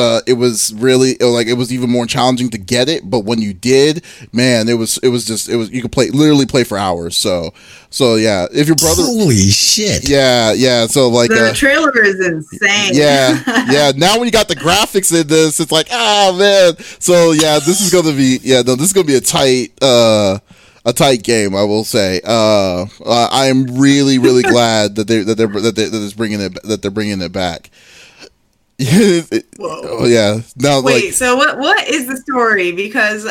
even more challenging to get it, but when you did, man, it was you could literally play for hours. So yeah, if your brother, holy shit, yeah. So like the trailer is insane. Yeah. Now when you got the graphics in this, it's like, ah, man. So yeah, this is gonna be a tight game, I will say. I am really, really glad that they're bringing it back. Oh yeah. Now, wait. Like, so what is the story? Because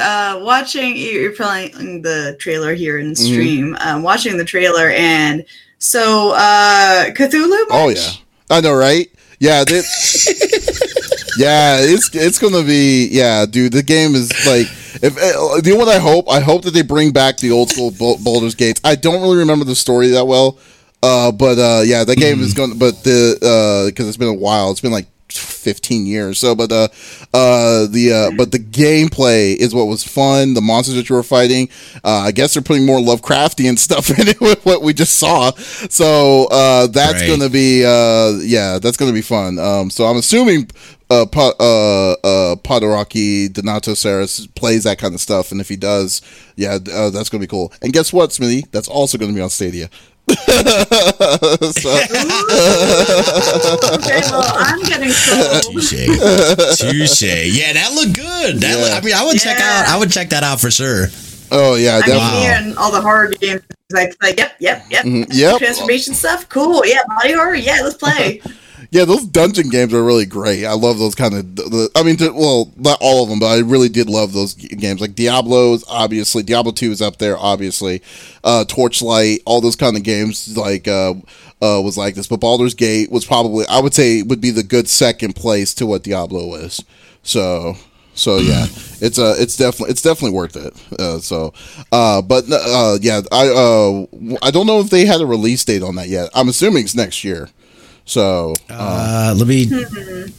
watching you're playing the trailer here in stream. Watching the trailer, and so Cthulhu. Much? Oh yeah, I know, right? Yeah, it's gonna be dude. The game is like, you know what I hope? I hope that they bring back the old school Baldur's Gates. I don't really remember the story that well, that game is gonna. But because it's been a while, it's been like 15 years. So, but the gameplay is what was fun. The monsters that you were fighting, I guess they're putting more Lovecraftian stuff in it with what we just saw. So that's gonna be that's gonna be fun. So I'm assuming Padaraki Donato Ceres plays that kind of stuff, and if he does, that's gonna be cool. And guess what, Smitty? That's also gonna be on Stadia. Okay, well, I'm getting sold. Touche. Yeah, that looked good. That I mean, I would check out. I would check that out for sure. Oh yeah, definitely. I mean, all the horror games, like yep. Mm-hmm. Yep. Transformation stuff, cool. Yeah, body horror. Yeah, let's play. Yeah, those dungeon games are really great. I love those kind of. I mean, well, not all of them, but I really did love those games. Like Diablo's, obviously. Diablo 2 is up there, obviously. Torchlight, all those kind of games, like was like this. But Baldur's Gate was probably, I would say, would be the good second place to what Diablo is. So yeah, it's definitely worth it. I don't know if they had a release date on that yet. I'm assuming it's next year. So let me. Mm-hmm.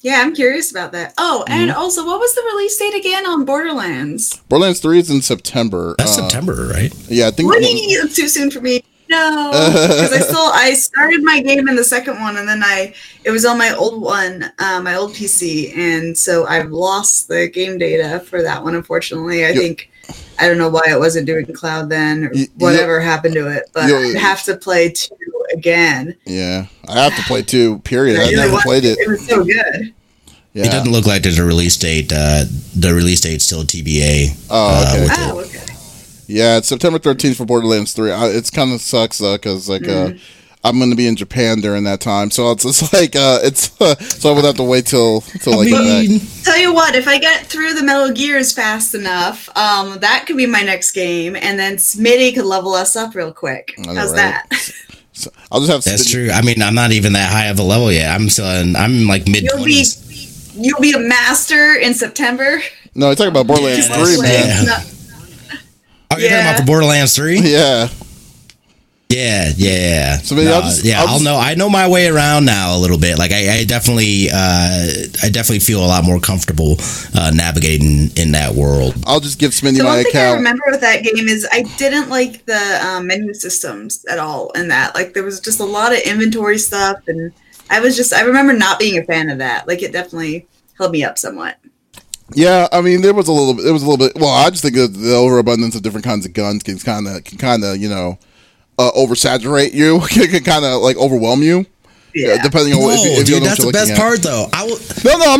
Yeah, I'm curious about that. Oh, and also, what was the release date again on Borderlands? Borderlands 3 is in September. That's September, right? Yeah, I think. It's too soon for me. No, because I started my game in the second one, and then it was on my old one, my old PC, and so I've lost the game data for that one. Unfortunately, I think. I don't know why it wasn't doing cloud then, or whatever happened to it, but I have to play 2 again. Yeah, I have to play 2, period. I never played it. It was so good. Yeah. It doesn't look like there's a release date. The release date's still TBA. Okay. Yeah, it's September 13th for Borderlands 3. It's kind of sucks, though, because, I'm going to be in Japan during that time, so it's just like so I would have to wait till like. I mean, tell you what, if I get through the Metal Gears fast enough, that could be my next game, and then Smitty could level us up real quick. How's that? So I'll just have. That's true. I mean, I'm not even that high of a level yet. I'm still. I'm like mid. You'll be a master in September. No, you're talking about Borderlands 3, man. Oh, you're talking about the Borderlands 3? Yeah. Yeah. So maybe I know my way around now a little bit. Like I definitely feel a lot more comfortable navigating in that world. I'll just give Smitty my account. The one thing I remember with that game is I didn't like the menu systems at all. In that, like, there was just a lot of inventory stuff, and I remember not being a fan of that. Like, it definitely held me up somewhat. Yeah, I mean, there was a little bit. Well, I just think that the overabundance of different kinds of guns can kind of oversaturate you. It can kind of like overwhelm you. Yeah. Depending on what you that's the best part, though. I'm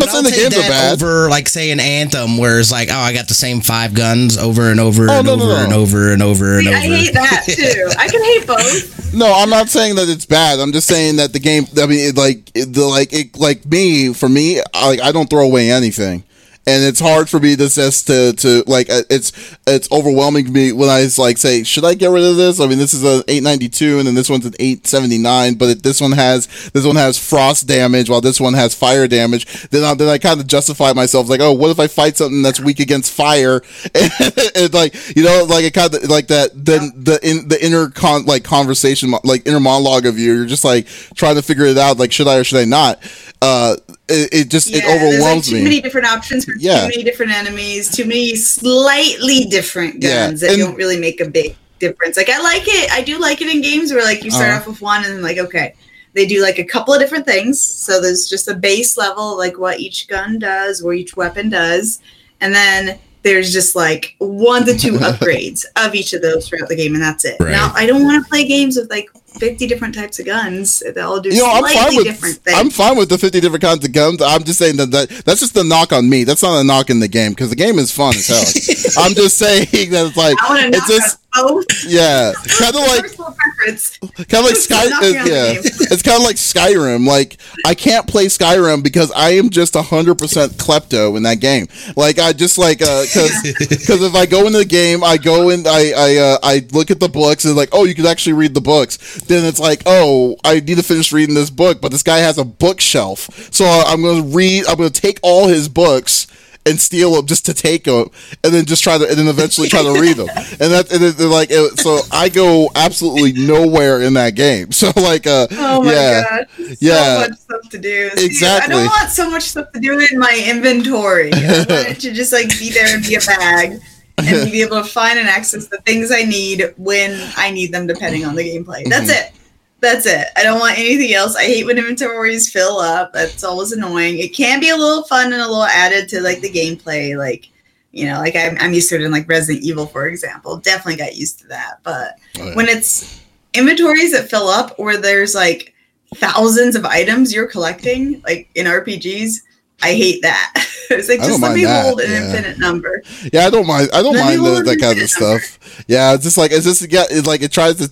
not saying the games are bad. Over, like, say, an Anthem, where it's like, oh, I got the same 5 guns over and over and over and over and over. I hate that too. I can hate both. No, I'm not saying that it's bad. I'm just saying that the game. I mean, I don't throw away anything. And it's hard for me it's overwhelming me when I like say, should I get rid of this? I mean, this is an 892, and then this one's an 879, but if this one has frost damage while this one has fire damage, then I kind of justify myself, like, oh, what if I fight something that's weak against fire? And like, you know, like it kind of like that. Then the inner conversation, like inner monologue of you're just like trying to figure it out, like should I or should I not? It overwhelms me. Too many different options for too many different enemies, too many slightly different guns that don't really make a big difference. Like, I like it. I do like it in games where, like, you start off with one and then, like, okay, they do like a couple of different things. So there's just a base level, like what each gun does or each weapon does. And then there's just like 1 to 2 upgrades of each of those throughout the game, and that's it. Right. Now, I don't want to play games with like 50 different types of guns. They all do slightly different things. I'm fine with the 50 different kinds of guns. I'm just saying that's just a knock on me. That's not a knock in the game, because the game is fun as hell. I'm just saying that it's like it's just both. Yeah, kind of like Skyrim. Yeah, it's kind of like Skyrim. Like, I can't play Skyrim because I am just 100% klepto in that game. Like, I just like because if I go into the game, I go and I look at the books and like, oh, you can actually read the books. Then it's like, oh, I need to finish reading this book, but this guy has a bookshelf, so I'm gonna read. I'm gonna take all his books and steal them just to take them, and then eventually try to read them, so I go absolutely nowhere in that game. So like, oh my god, so much stuff to do. See, exactly. I don't want so much stuff to do in my inventory. I want it to just like be there and be a bag, and be able to find and access the things I need when I need them, depending on the gameplay. That's it. That's it. I don't want anything else. I hate when inventories fill up. That's always annoying. It can be a little fun and a little added to like the gameplay. Like, you know, like I'm used to it in like Resident Evil, for example. Definitely got used to that. But when it's inventories that fill up, or there's like thousands of items you're collecting, like in RPGs. I hate that. It's like, just let me hold an infinite number. Yeah, I don't mind. I don't mind that kind of stuff. Yeah, it's just like, it's just, yeah, it's like it tries to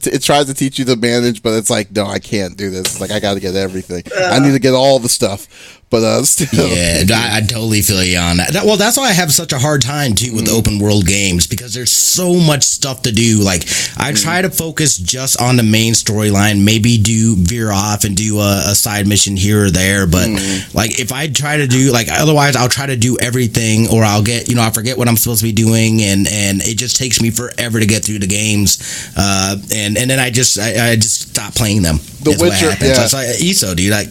teach you to manage, but it's like, no, I can't do this. It's like, I got to get everything. I need to get all the stuff. But still. Yeah, I totally feel you on that. Well, that's why I have such a hard time too with open world games, because there's so much stuff to do. Like, I try to focus just on the main storyline, maybe veer off and do a side mission here or there. But like, if I try to do like, otherwise I'll try to do everything, or I'll get, I forget what I'm supposed to be doing, and it just takes me forever to get through the games. And then I just stop playing them. The Witcher, yeah. So it's like ESO, dude. Like,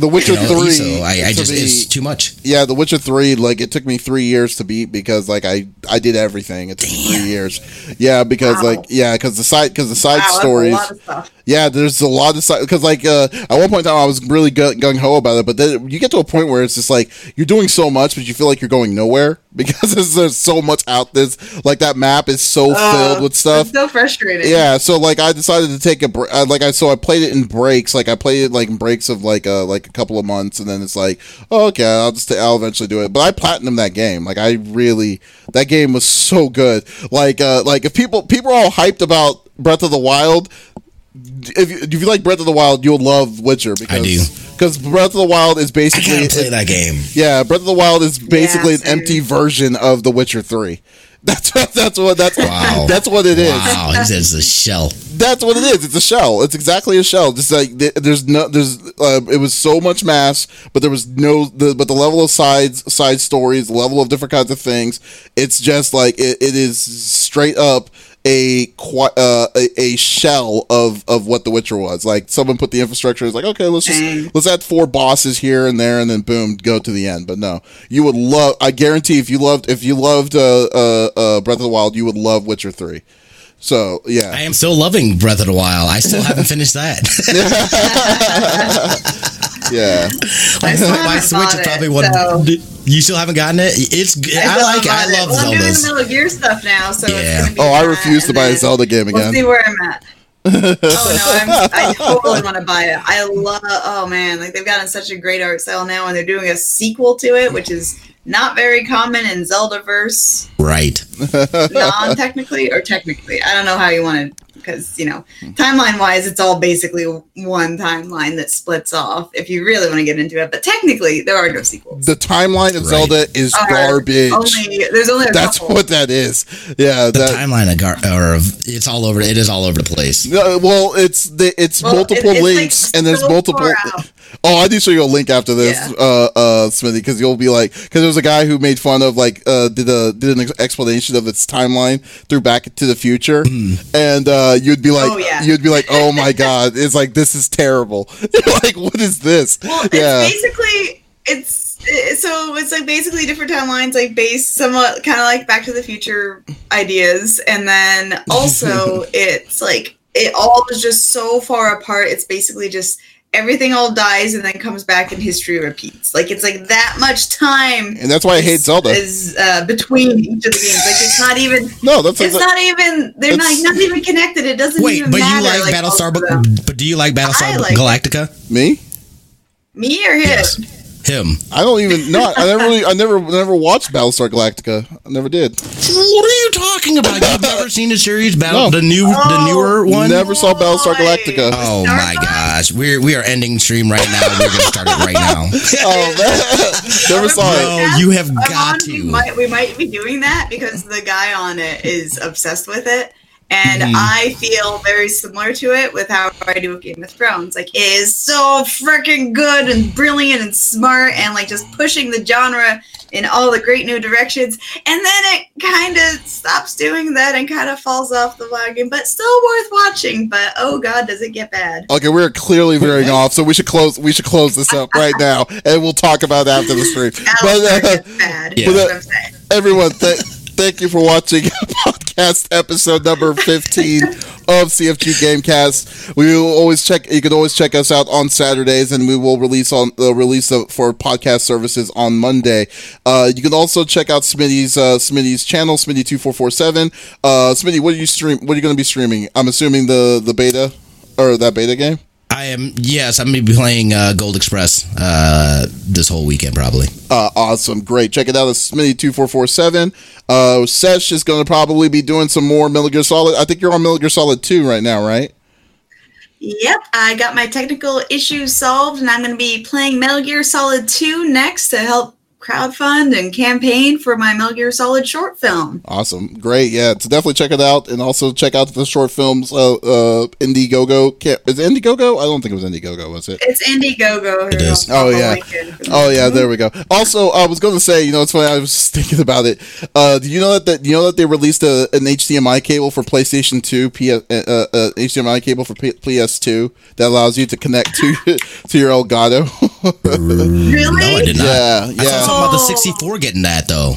The Witcher 3, so it's too much. Yeah, The Witcher 3, like, it took me 3 years to beat, because like I did everything. It took me 3 years. Yeah, because the side stories. That's a lot of stuff. Yeah, there's a lot of side, because like at one point in time I was really gung ho about it, but then you get to a point where it's just like you're doing so much, but you feel like you're going nowhere, because there's so much out there. Like, that map is so filled with stuff. It's so frustrating. Yeah, so like I decided to take a break. I played it in breaks. Like, I played it like in breaks of like a couple of months, and then it's like, oh, okay, I'll eventually do it. But I platinumed that game. Like, that game was so good. Like, if people are all hyped about Breath of the Wild, if you like Breath of the Wild, you'll love Witcher, because I do. Because Breath of the Wild is basically, I can't play that game. Yeah, Breath of the Wild is basically an empty version of The Witcher 3. That's what it is. Wow, it's a shell. That's what it is. It's a shell. It's exactly a shell. Just like it was so much mass, but there was but the level of side stories, level of different kinds of things. It's just like it is straight up a shell of what The Witcher was. Like, someone put the infrastructure, it's like, okay, let's add 4 bosses here and there, and then boom, go to the end. But no, you would love, I guarantee, if you loved Breath of the Wild, you would love Witcher 3. So, yeah. I am still loving Breath of the Wild. I still haven't finished that. Yeah. My Switch is probably one. So. You still haven't gotten it? I love Zelda. I'm doing the Metal Gear stuff now, so it's gonna be I refuse to buy a Zelda game again. We'll see where I'm at. I totally want to buy it. I love, like, they've gotten such a great art style now, and they're doing a sequel to it, which is not very common in Zeldaverse. Right. Non-technically or technically. I don't know how you want to, because, timeline-wise, it's all basically one timeline that splits off if you really want to get into it. But technically, there are no sequels. The timeline of Zelda is garbage. There's only a couple. That's what that is. Yeah, the timeline it's all over. It is all over the place. Well, it's multiple links, like, and there's multiple. Oh, I do show you a link after this, Smitty, because you'll be like, because there's a guy who made fun of, like, did an explanation of its timeline through Back to the Future, and you'd be like, oh my god, it's like, this is terrible. Like, what is this? Well, it's basically different timelines, like, based somewhat kind of like Back to the Future ideas, and then also it's like it all is just so far apart. It's basically just. Everything all dies and then comes back, and history repeats. Like, it's like that much time, and that's why I hate Zelda. Is between each of the games, like, it's not even. No, that's not even connected. It doesn't even matter. But you like Battlestar? But do you like Battlestar Galactica? Me or him? Yes. Him. I don't even know. I never watched Battlestar Galactica. I never did. What are you talking about? You've never seen the series the newer one? Never saw Battlestar Galactica. Oh my gosh. We are ending stream right now. We're gonna start it right now. Oh man. Never saw it. No, you have got to. We might be doing that because the guy on it is obsessed with it. And I feel very similar to it with how I do with Game of Thrones. Like, it is so freaking good and brilliant and smart and, like, just pushing the genre in all the great new directions. And then it kind of stops doing that and kind of falls off the wagon, but still worth watching. But, oh, God, does it get bad. Okay, we're clearly veering off, so we should close this up right now, and we'll talk about it after the stream. But, bad, yeah. Everyone, thank you for watching podcast. Gamecast, episode number 15 of CFG Gamecast. We will always check. You can always check us out on Saturdays, and we will release on the release of, for podcast services on Monday. You can also check out Smitty's channel, Smitty2447. Smitty, what are you stream? What are you going to be streaming? I'm assuming the beta or that beta game. I am, yes, I'm going to be playing Gold Express this whole weekend, probably. Awesome, great. Check it out, it's Smitty2447. Sesh is going to probably be doing some more Metal Gear Solid. I think you're on Metal Gear Solid 2 right now, right? Yep, I got my technical issues solved, and I'm going to be playing Metal Gear Solid 2 next to help crowdfund and campaign for my Metal Gear Solid short film. Awesome, great, yeah. So definitely check it out, and also check out the short films. Indiegogo, is it Indiegogo? I don't think it was Indiegogo, was it? It's Indiegogo. It is. Oh yeah. Oh yeah. There we go. Also, I was going to say, you know, it's funny. I was just thinking about it. Do you know that they released an HDMI cable for PlayStation 2, HDMI cable for PS2 that allows you to connect to to your Elgato. Really? No, I did not. Yeah. About the 64 getting that though.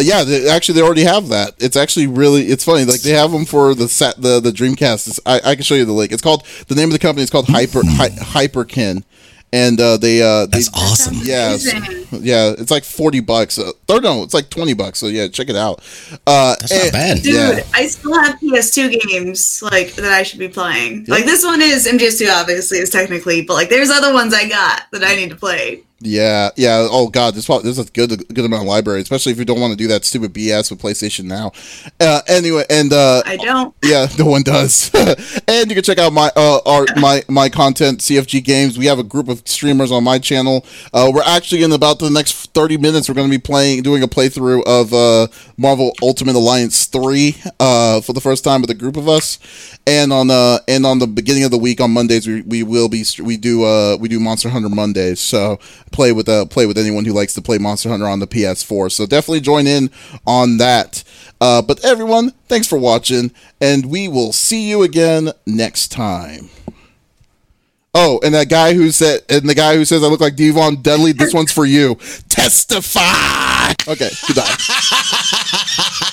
Yeah, they already have that. It's actually really, it's funny. Like they have them for the Dreamcast. I can show you the link. It's called, the name of the company is called Hyperkin, and that's awesome. Yeah, yeah. It's like $40. It's like $20. So yeah, check it out. That's not bad, dude. Yeah. I still have PS2 games like that I should be playing. Yep. Like this one is MGS2, obviously, is technically, but like there's other ones I got that I need to play. Yeah. Oh God, there's a good amount of library, especially if you don't want to do that stupid BS with PlayStation Now. Anyway, and I don't. Yeah, no one does. And you can check out my my content, CFG Games. We have a group of streamers on my channel. We're actually in about the next 30 minutes. We're going to be doing a playthrough of Marvel Ultimate Alliance 3 for the first time with a group of us. And on the beginning of the week on Mondays, we do Monster Hunter Mondays. So play with anyone who likes to play Monster Hunter on the PS4. So definitely join in on that. But everyone, thanks for watching, and we will see you again next time. Oh, and the guy who says I look like Devon Dudley, this one's for you. Testify. Okay, goodbye.